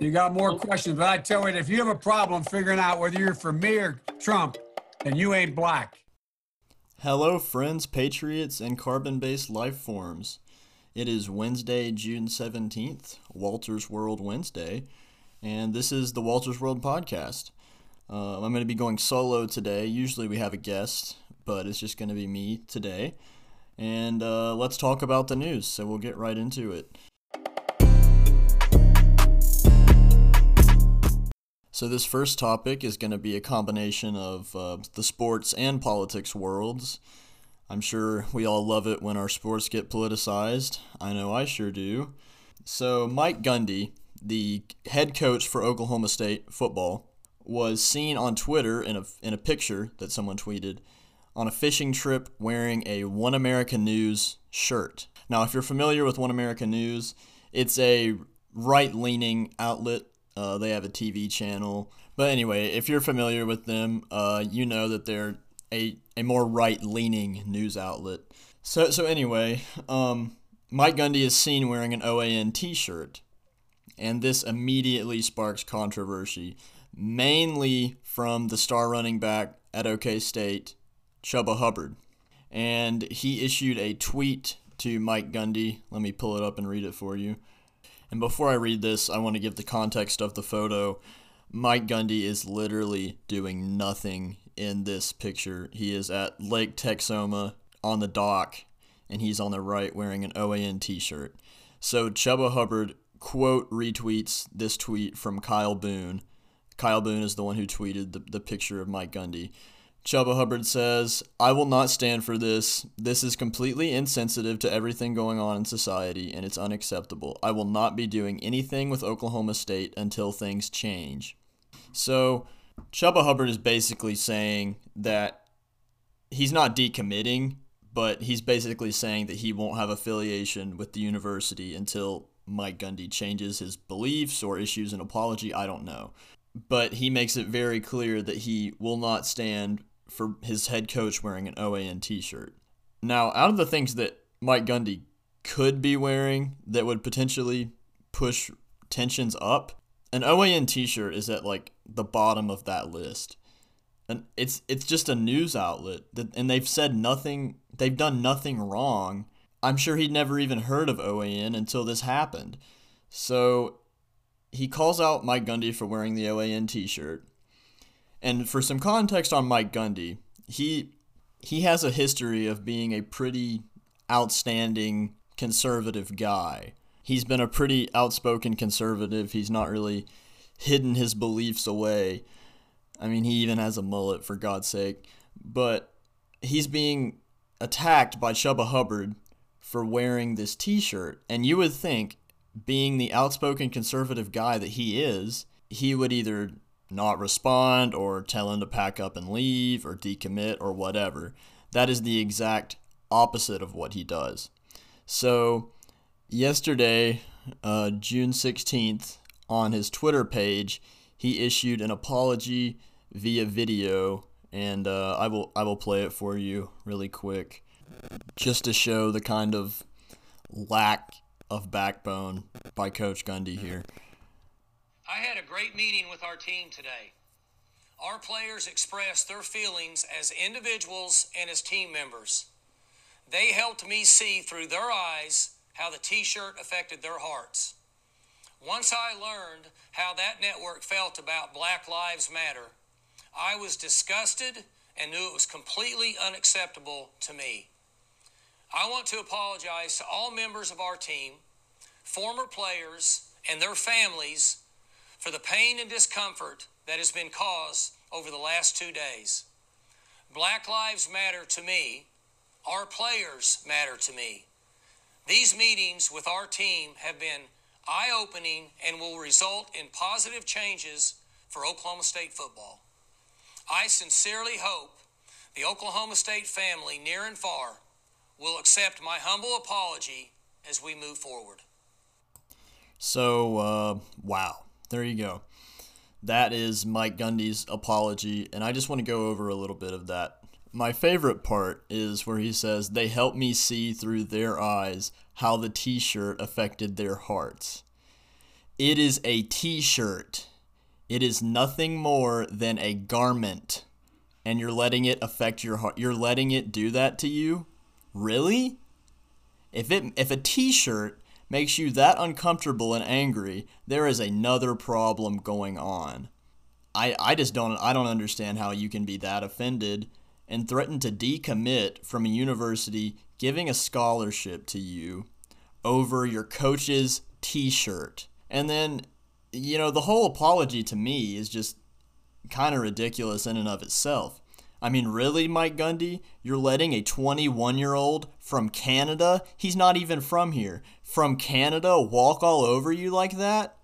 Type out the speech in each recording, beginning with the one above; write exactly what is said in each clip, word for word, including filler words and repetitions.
You got more questions, but I tell you, if you have a problem figuring out whether you're for me or Trump, then you ain't black. Hello, friends, patriots, and carbon-based life forms. It is Wednesday, June seventeenth, Walter's World Wednesday, and this is the Walter's World podcast. Uh, I'm going to be going solo today. Usually we have a guest, but it's just going to be me today. And uh, let's talk about the news, so we'll get right into it. So this first topic is going to be a combination of uh, the sports and politics worlds. I'm sure we all love it when our sports get politicized. I know I sure do. So Mike Gundy, the head coach for Oklahoma State football, was seen on Twitter in a, in a picture that someone tweeted on a fishing trip wearing a One America News shirt. Now, if you're familiar with One America News, it's a right-leaning outlet. Uh, they have a T V channel. But anyway, if you're familiar with them, uh, you know that they're a, a more right-leaning news outlet. So so anyway, um, Mike Gundy is seen wearing an O A N t-shirt, and this immediately sparks controversy, mainly from the star running back at OK State, Chubba Hubbard. And he issued a tweet to Mike Gundy. Let me pull it up and read it for you. And before I read this, I want to give the context of the photo. Mike Gundy is literally doing nothing in this picture. He is at Lake Texoma on the dock, and he's on the right wearing an O A N t-shirt. So Chubba Hubbard, quote, retweets this tweet from Kyle Boone. Kyle Boone is the one who tweeted the, the picture of Mike Gundy. Chubba Hubbard says, "I will not stand for this. This is completely insensitive to everything going on in society, and it's unacceptable. I will not be doing anything with Oklahoma State until things change." So Chubba Hubbard is basically saying that he's not decommitting, but he's basically saying that he won't have affiliation with the university until Mike Gundy changes his beliefs or issues an apology. I don't know. But he makes it very clear that he will not stand for his head coach wearing an O A N t-shirt. Now, out of the things that Mike Gundy could be wearing that would potentially push tensions up, an O A N t-shirt is at like the bottom of that list. And it's it's just a news outlet, that, and they've said nothing, they've done nothing wrong. I'm sure he'd never even heard of O A N until this happened. So he calls out Mike Gundy for wearing the O A N t-shirt. And for some context on Mike Gundy, he he has a history of being a pretty outstanding conservative guy. He's been a pretty outspoken conservative. He's not really hidden his beliefs away. I mean, he even has a mullet, for God's sake. But he's being attacked by Chubba Hubbard for wearing this t-shirt. And you would think, being the outspoken conservative guy that he is, he would either not respond or tell him to pack up and leave or decommit or whatever. That is the exact opposite of what he does. So yesterday, uh, June sixteenth, on his Twitter page, he issued an apology via video, and uh, I will I will play it for you really quick just to show the kind of lack of backbone by Coach Gundy here. "I had a great meeting with our team today. Our players expressed their feelings as individuals and as team members. They helped me see through their eyes how the t-shirt affected their hearts. Once I learned how that network felt about Black Lives Matter, I was disgusted and knew it was completely unacceptable to me. I want to apologize to all members of our team, former players, and their families for the pain and discomfort that has been caused over the last two days. Black lives matter to me. Our players matter to me. These meetings with our team have been eye-opening and will result in positive changes for Oklahoma State football. I sincerely hope the Oklahoma State family, near and far, will accept my humble apology as we move forward." So, uh, wow. There you go. That is Mike Gundy's apology, and I just want to go over a little bit of that. My favorite part is where he says, "They helped me see through their eyes how the t-shirt affected their hearts." It is a t-shirt. It is nothing more than a garment. And you're letting it affect your heart. You're letting it do that to you? Really? If it if a t-shirt makes you that uncomfortable and angry, there is another problem going on. I, I just don't I don't understand how you can be that offended and threaten to decommit from a university giving a scholarship to you over your coach's t-shirt. And then, you know, the whole apology to me is just kind of ridiculous in and of itself. I mean, really, Mike Gundy? You're letting a twenty-one-year-old from Canada, he's not even from here, from Canada walk all over you like that?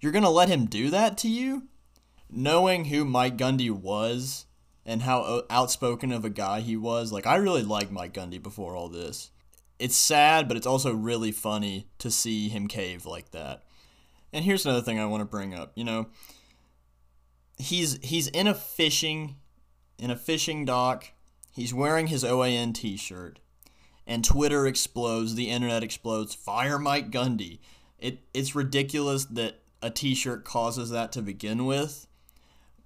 You're going to let him do that to you? Knowing who Mike Gundy was and how outspoken of a guy he was, like, I really liked Mike Gundy before all this. It's sad, but it's also really funny to see him cave like that. And here's another thing I want to bring up, you know, he's he's in a fishing in a fishing dock. He's wearing his O A N t-shirt, and Twitter explodes, the internet explodes, fire Mike Gundy. It it's ridiculous that a t-shirt causes that to begin with,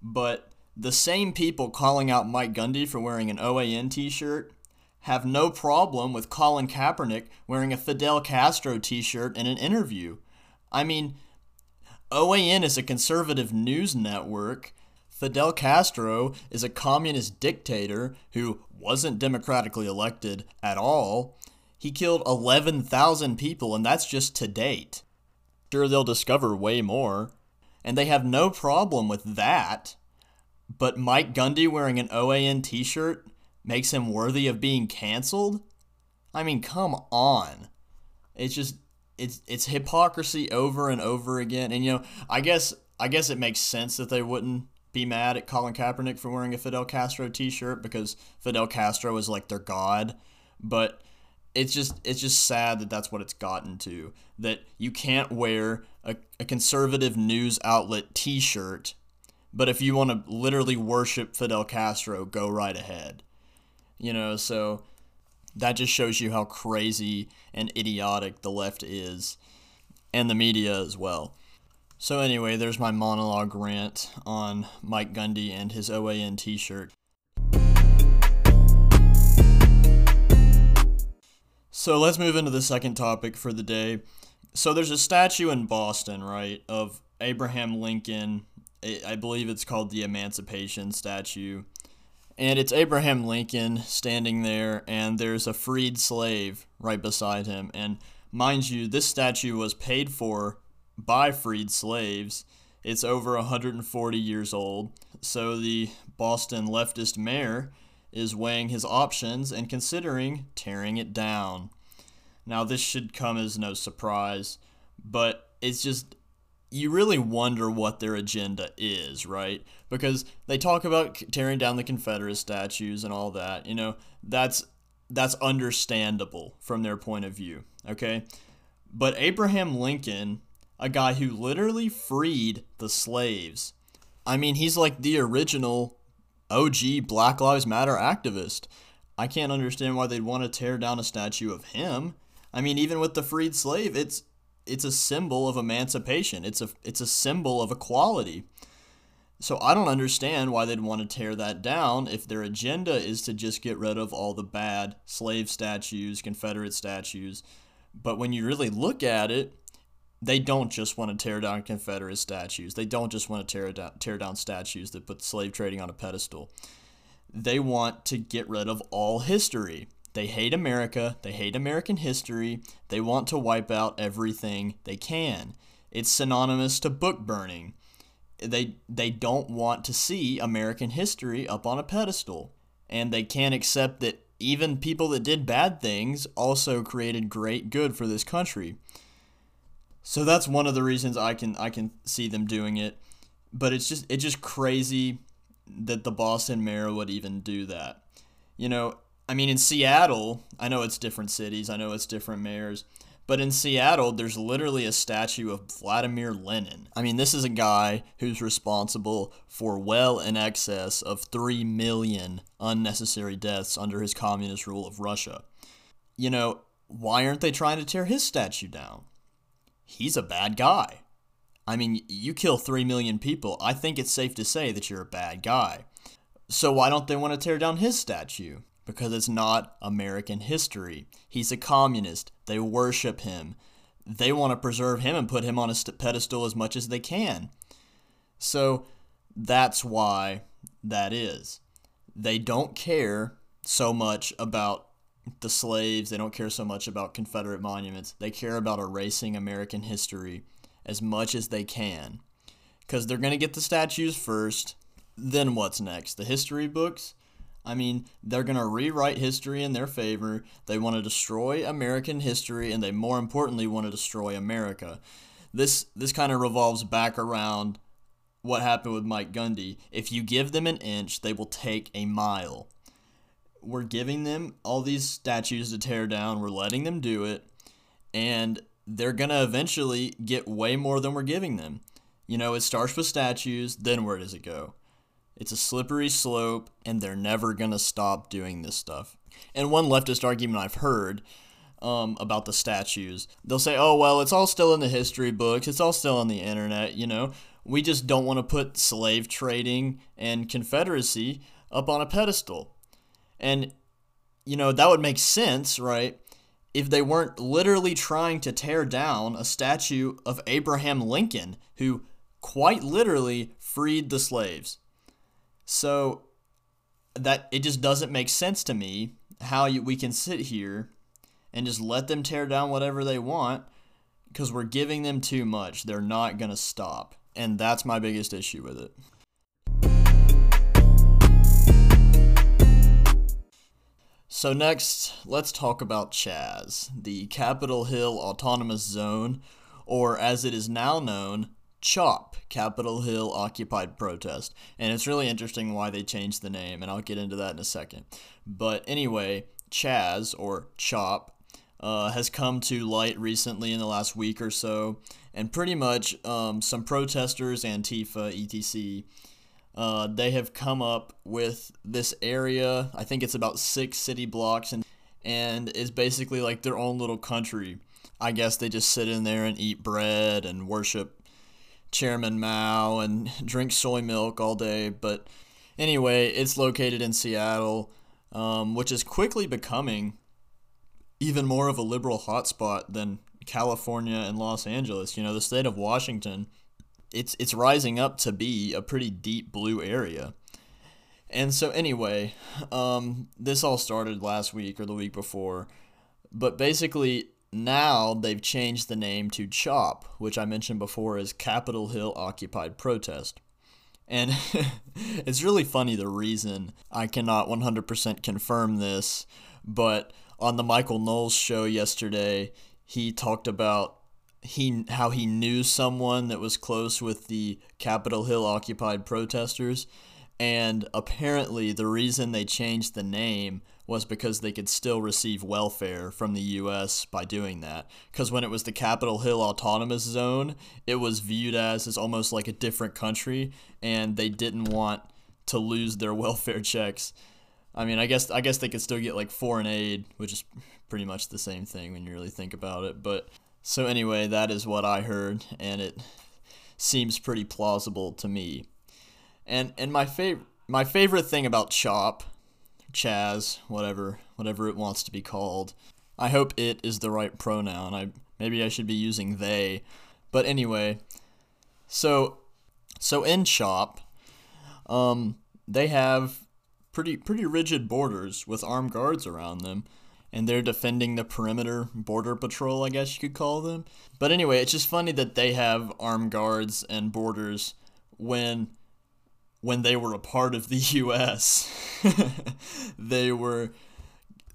but the same people calling out Mike Gundy for wearing an O A N t-shirt have no problem with Colin Kaepernick wearing a Fidel Castro t-shirt in an interview. I mean, O A N is a conservative news network. Fidel Castro is a communist dictator who wasn't democratically elected at all. He killed eleven thousand people, and that's just to date. Sure, they'll discover way more, and they have no problem with that. But Mike Gundy wearing an O A N t-shirt makes him worthy of being canceled? I mean, come on. It's just... It's it's hypocrisy over and over again. And, you know, I guess I guess it makes sense that they wouldn't be mad at Colin Kaepernick for wearing a Fidel Castro t-shirt because Fidel Castro is like their god. But it's just it's just sad that that's what it's gotten to, that you can't wear a, a conservative news outlet t-shirt. But if you want to literally worship Fidel Castro, go right ahead. You know, so... That just shows you how crazy and idiotic the left is, and the media as well. So anyway, there's my monologue rant on Mike Gundy and his O A N t-shirt. So let's move into the second topic for the day. So there's a statue in Boston, right, of Abraham Lincoln. I believe it's called the Emancipation Statue. And it's Abraham Lincoln standing there, and there's a freed slave right beside him. And mind you, this statue was paid for by freed slaves. It's over one hundred forty years old. So the Boston leftist mayor is weighing his options and considering tearing it down. Now, this should come as no surprise, but it's just... You really wonder what their agenda is, right? Because they talk about tearing down the Confederate statues and all that. You know, that's that's understandable from their point of view, okay? But Abraham Lincoln, a guy who literally freed the slaves. I mean, he's like the original O G Black Lives Matter activist. I can't understand why they'd want to tear down a statue of him. I mean, even with the freed slave, it's... It's a symbol of emancipation. It's a it's a symbol of equality. So I don't understand why they'd want to tear that down if their agenda is to just get rid of all the bad slave statues, Confederate statues. But when you really look at it, they don't just want to tear down Confederate statues. They don't just want to tear down, tear down statues that put slave trading on a pedestal. They want to get rid of all history. They hate America, they hate American history, they want to wipe out everything they can. It's synonymous to book burning. They they don't want to see American history up on a pedestal. And they can't accept that even people that did bad things also created great good for this country. So that's one of the reasons I can I can see them doing it. But it's just it's just crazy that the Boston mayor would even do that. You know, I mean, in Seattle, I know it's different cities, I know it's different mayors, but in Seattle, there's literally a statue of Vladimir Lenin. I mean, this is a guy who's responsible for well in excess of three million unnecessary deaths under his communist rule of Russia. You know, why aren't they trying to tear his statue down? He's a bad guy. I mean, you kill three million people. I think it's safe to say that you're a bad guy. So why don't they want to tear down his statue? Because it's not American history. He's a communist. They worship him. They want to preserve him and put him on a pedestal as much as they can. So that's why that is. They don't care so much about the slaves. They don't care so much about Confederate monuments. They care about erasing American history as much as they can. Because they're going to get the statues first. Then what's next? The history books? I mean, they're going to rewrite history in their favor. They want to destroy American history, and they, more importantly, want to destroy America. This this kind of revolves back around what happened with Mike Gundy. If you give them an inch, they will take a mile. We're giving them all these statues to tear down. We're letting them do it, and they're going to eventually get way more than we're giving them. You know, it starts with statues, then where does it go? It's a slippery slope, and they're never going to stop doing this stuff. And one leftist argument I've heard um, about the statues, they'll say, oh, well, it's all still in the history books. It's all still on the internet, you know. We just don't want to put slave trading and Confederacy up on a pedestal. And, you know, that would make sense, right, if they weren't literally trying to tear down a statue of Abraham Lincoln, who quite literally freed the slaves. So that it just doesn't make sense to me how you, we can sit here and just let them tear down whatever they want because we're giving them too much. They're not going to stop. And that's my biggest issue with it. So next, let's talk about Chaz, the Capitol Hill Autonomous Zone, or as it is now known, CHOP, Capitol Hill Occupied Protest. And it's really interesting why they changed the name, and I'll get into that in a second. But anyway, Chaz, or CHOP, uh, has come to light recently in the last week or so, and pretty much um, some protesters, Antifa, et cetera, uh, they have come up with this area. I think it's about six city blocks, and, and it's basically like their own little country. I guess they just sit in there and eat bread and worship Chairman Mao and drink soy milk all day. But anyway, it's located in Seattle, um, which is quickly becoming even more of a liberal hotspot than California and Los Angeles. You know, the state of Washington, it's it's rising up to be a pretty deep blue area. And so anyway, um, this all started last week or the week before, but basically now they've changed the name to CHOP, which I mentioned before is Capitol Hill Occupied Protest. And it's really funny the reason. I cannot one hundred percent confirm this, but on the Michael Knowles show yesterday, he talked about he how he knew someone that was close with the Capitol Hill Occupied Protesters. And apparently the reason they changed the name was because they could still receive welfare from the U S by doing that. Because when it was the Capitol Hill Autonomous Zone, it was viewed as, as almost like a different country, and they didn't want to lose their welfare checks. I mean, I guess I guess they could still get like foreign aid, which is pretty much the same thing when you really think about it. But so anyway, that is what I heard, and it seems pretty plausible to me. And and my favorite my favorite thing about CHOP, Chaz, whatever, whatever it wants to be called. I hope it is the right pronoun. I maybe I should be using they, but anyway. So, so in CHOP, um, they have pretty pretty rigid borders with armed guards around them, and they're defending the perimeter, border patrol, I guess you could call them. But anyway, it's just funny that they have armed guards and borders when. When they were a part of the U S they were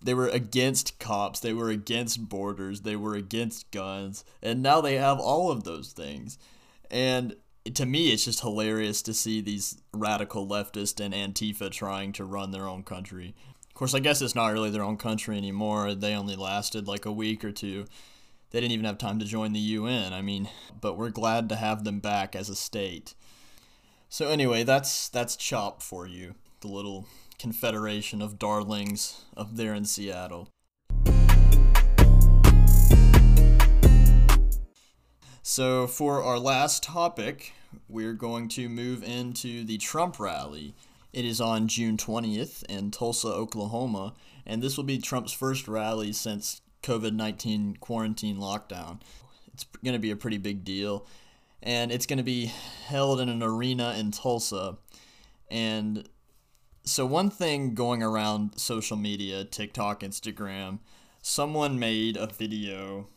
they were against cops, they were against borders, they were against guns, and now they have all of those things. And to me, it's just hilarious to see these radical leftists and Antifa trying to run their own country. Of course, I guess it's not really their own country anymore. They only lasted like a week or two. They didn't even have time to join the U N. I mean, but we're glad to have them back as a state. So anyway, that's that's CHOP for you, the little confederation of darlings up there in Seattle. So for our last topic, we're going to move into the Trump rally. It is on June twentieth in Tulsa, Oklahoma, and this will be Trump's first rally since COVID nineteen quarantine lockdown. It's going to be a pretty big deal, and it's going to be held in an arena in Tulsa. And so one thing going around social media, TikTok, Instagram, someone made a video,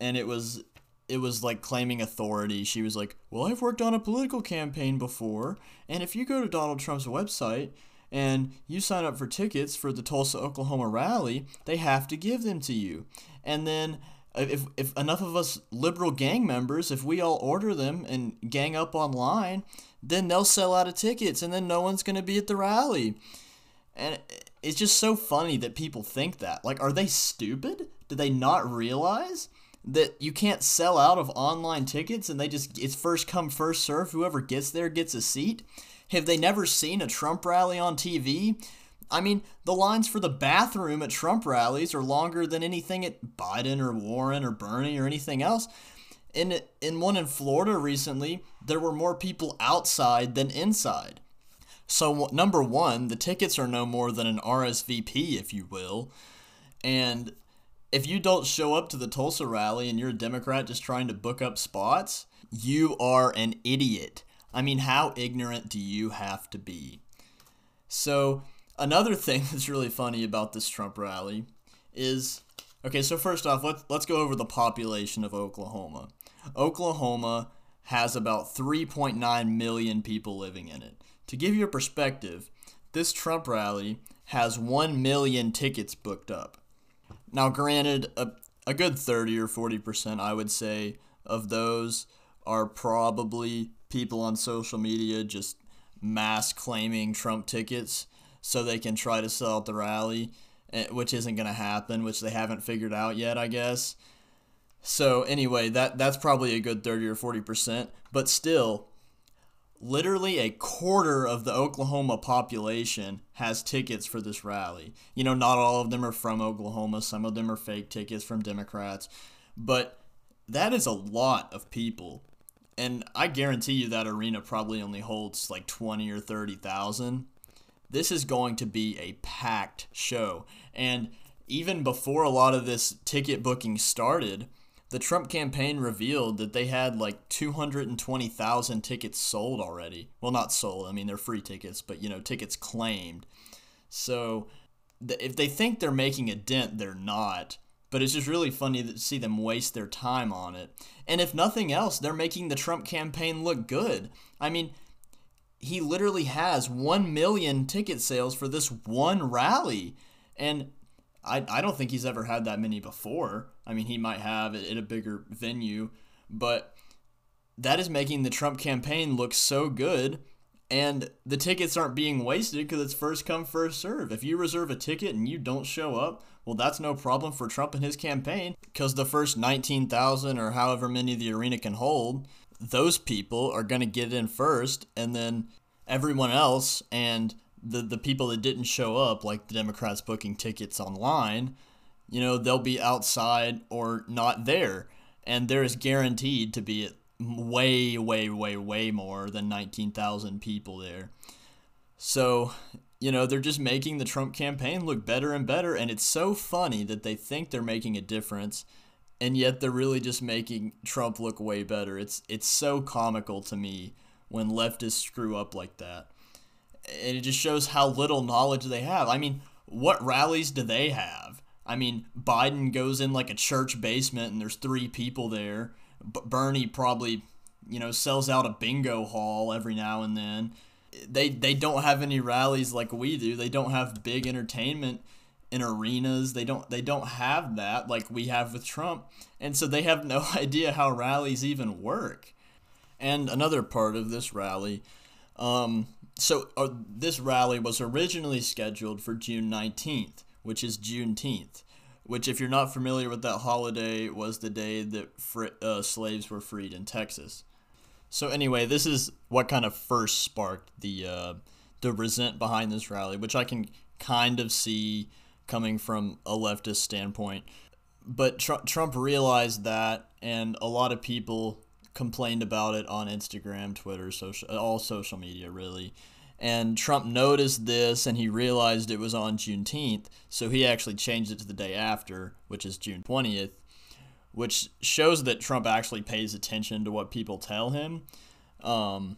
and it was it was like claiming authority. She was like, well, I've worked on a political campaign before, and if you go to Donald Trump's website and you sign up for tickets for the Tulsa, Oklahoma rally, they have to give them to you. And then if if enough of us liberal gang members, if we all order them and gang up online, then they'll sell out of tickets, and then no one's going to be at the rally. And it's just so funny that people think that. Like, are they stupid? Do they not realize that you can't sell out of online tickets, and they just, it's first come, first serve, whoever gets there gets a seat? Have they never seen a Trump rally on T V? I mean, the lines for the bathroom at Trump rallies are longer than anything at Biden or Warren or Bernie or anything else. In, in one in Florida recently, there were more people outside than inside. So, number one, the tickets are no more than an R S V P, if you will. And if you don't show up to the Tulsa rally and you're a Democrat just trying to book up spots, you are an idiot. I mean, how ignorant do you have to be? So, another thing that's really funny about this Trump rally is, okay, so first off, let's, let's go over the population of Oklahoma. Oklahoma has about three point nine million people living in it. To give you a perspective, this Trump rally has one million tickets booked up. Now, granted, a, a good thirty or forty percent, I would say, of those are probably people on social media just mass claiming Trump tickets so they can try to sell at the rally, which isn't going to happen, which they haven't figured out yet, I guess. So anyway, that that's probably a good thirty or forty percent. But still, literally a quarter of the Oklahoma population has tickets for this rally. You know, not all of them are from Oklahoma. Some of them are fake tickets from Democrats. But that is a lot of people. And I guarantee you that arena probably only holds like twenty or thirty thousand. This is going to be a packed show. And even before a lot of this ticket booking started, the Trump campaign revealed that they had like two hundred twenty thousand tickets sold already. Well, not sold. I mean, they're free tickets, but, you know, tickets claimed. So th- if they think they're making a dent, they're not. But it's just really funny to see them waste their time on it. And if nothing else, they're making the Trump campaign look good. I mean, he literally has one million ticket sales for this one rally. And I, I don't think he's ever had that many before. I mean, he might have it at a bigger venue, but that is making the Trump campaign look so good. And the tickets aren't being wasted because it's first come, first serve. If you reserve a ticket and you don't show up, well, that's no problem for Trump and his campaign, because the first nineteen thousand or however many the arena can hold, those people are going to get in first, and then everyone else and the the people that didn't show up, like the Democrats booking tickets online, you know, they'll be outside or not there. And there is guaranteed to be way, way, way, way more than nineteen thousand people there. So, you know, they're just making the Trump campaign look better and better. And it's so funny that they think they're making a difference, and yet they're really just making Trump look way better. It's it's so comical to me when leftists screw up like that. And it just shows how little knowledge they have. I mean, what rallies do they have? I mean, Biden goes in like a church basement and there's three people there. B- Bernie probably, you know, sells out a bingo hall every now and then. They, they don't have any rallies like we do. They don't have big entertainment in arenas. They don't they don't have that like we have with Trump, and so they have no idea how rallies even work. And another part of this rally, um, so uh, this rally was originally scheduled for June nineteenth, which is Juneteenth, which, if you're not familiar with that holiday, was the day that fr- uh, slaves were freed in Texas. So anyway, this is what kind of first sparked the uh, the resent behind this rally, which I can kind of see coming from a leftist standpoint. But tr- Trump realized that, and a lot of people complained about it on Instagram, Twitter, social, all social media, really. And Trump noticed this, and he realized it was on Juneteenth, so he actually changed it to the day after, which is June twentieth, which shows that Trump actually pays attention to what people tell him. Um,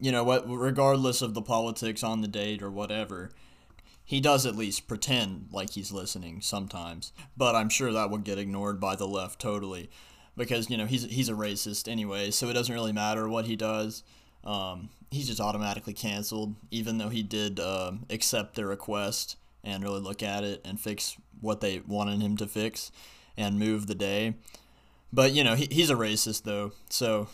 you know, what, regardless of the politics on the date or whatever, he does at least pretend like he's listening sometimes. But I'm sure that would get ignored by the left totally, because, you know, he's he's a racist anyway, so it doesn't really matter what he does. Um, he's just automatically canceled, even though he did uh, accept their request and really look at it and fix what they wanted him to fix and move the day. But, you know, he, he's a racist, though, so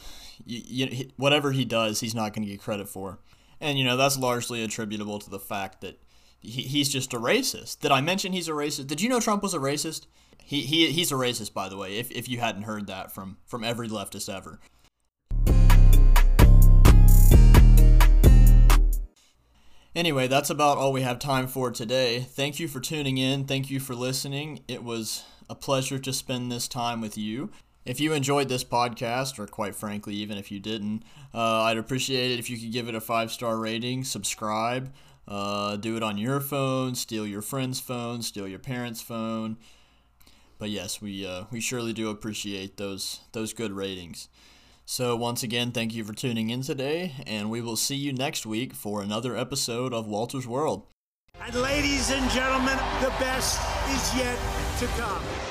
you, you, whatever he does, he's not going to get credit for. And, you know, that's largely attributable to the fact that he, he's just a racist. Did I mention he's a racist? Did you know Trump was a racist? He, he He's a racist, by the way, if, if you hadn't heard that from, from every leftist ever. Anyway, that's about all we have time for today. Thank you for tuning in. Thank you for listening. It was a pleasure to spend this time with you. If you enjoyed this podcast, or quite frankly, even if you didn't, uh, I'd appreciate it if you could give it a five-star rating, subscribe, uh, do it on your phone, steal your friend's phone, steal your parents' phone. But yes, we uh, we surely do appreciate those those good ratings. So once again, thank you for tuning in today, and we will see you next week for another episode of Walter's World. And ladies and gentlemen, the best is yet to come.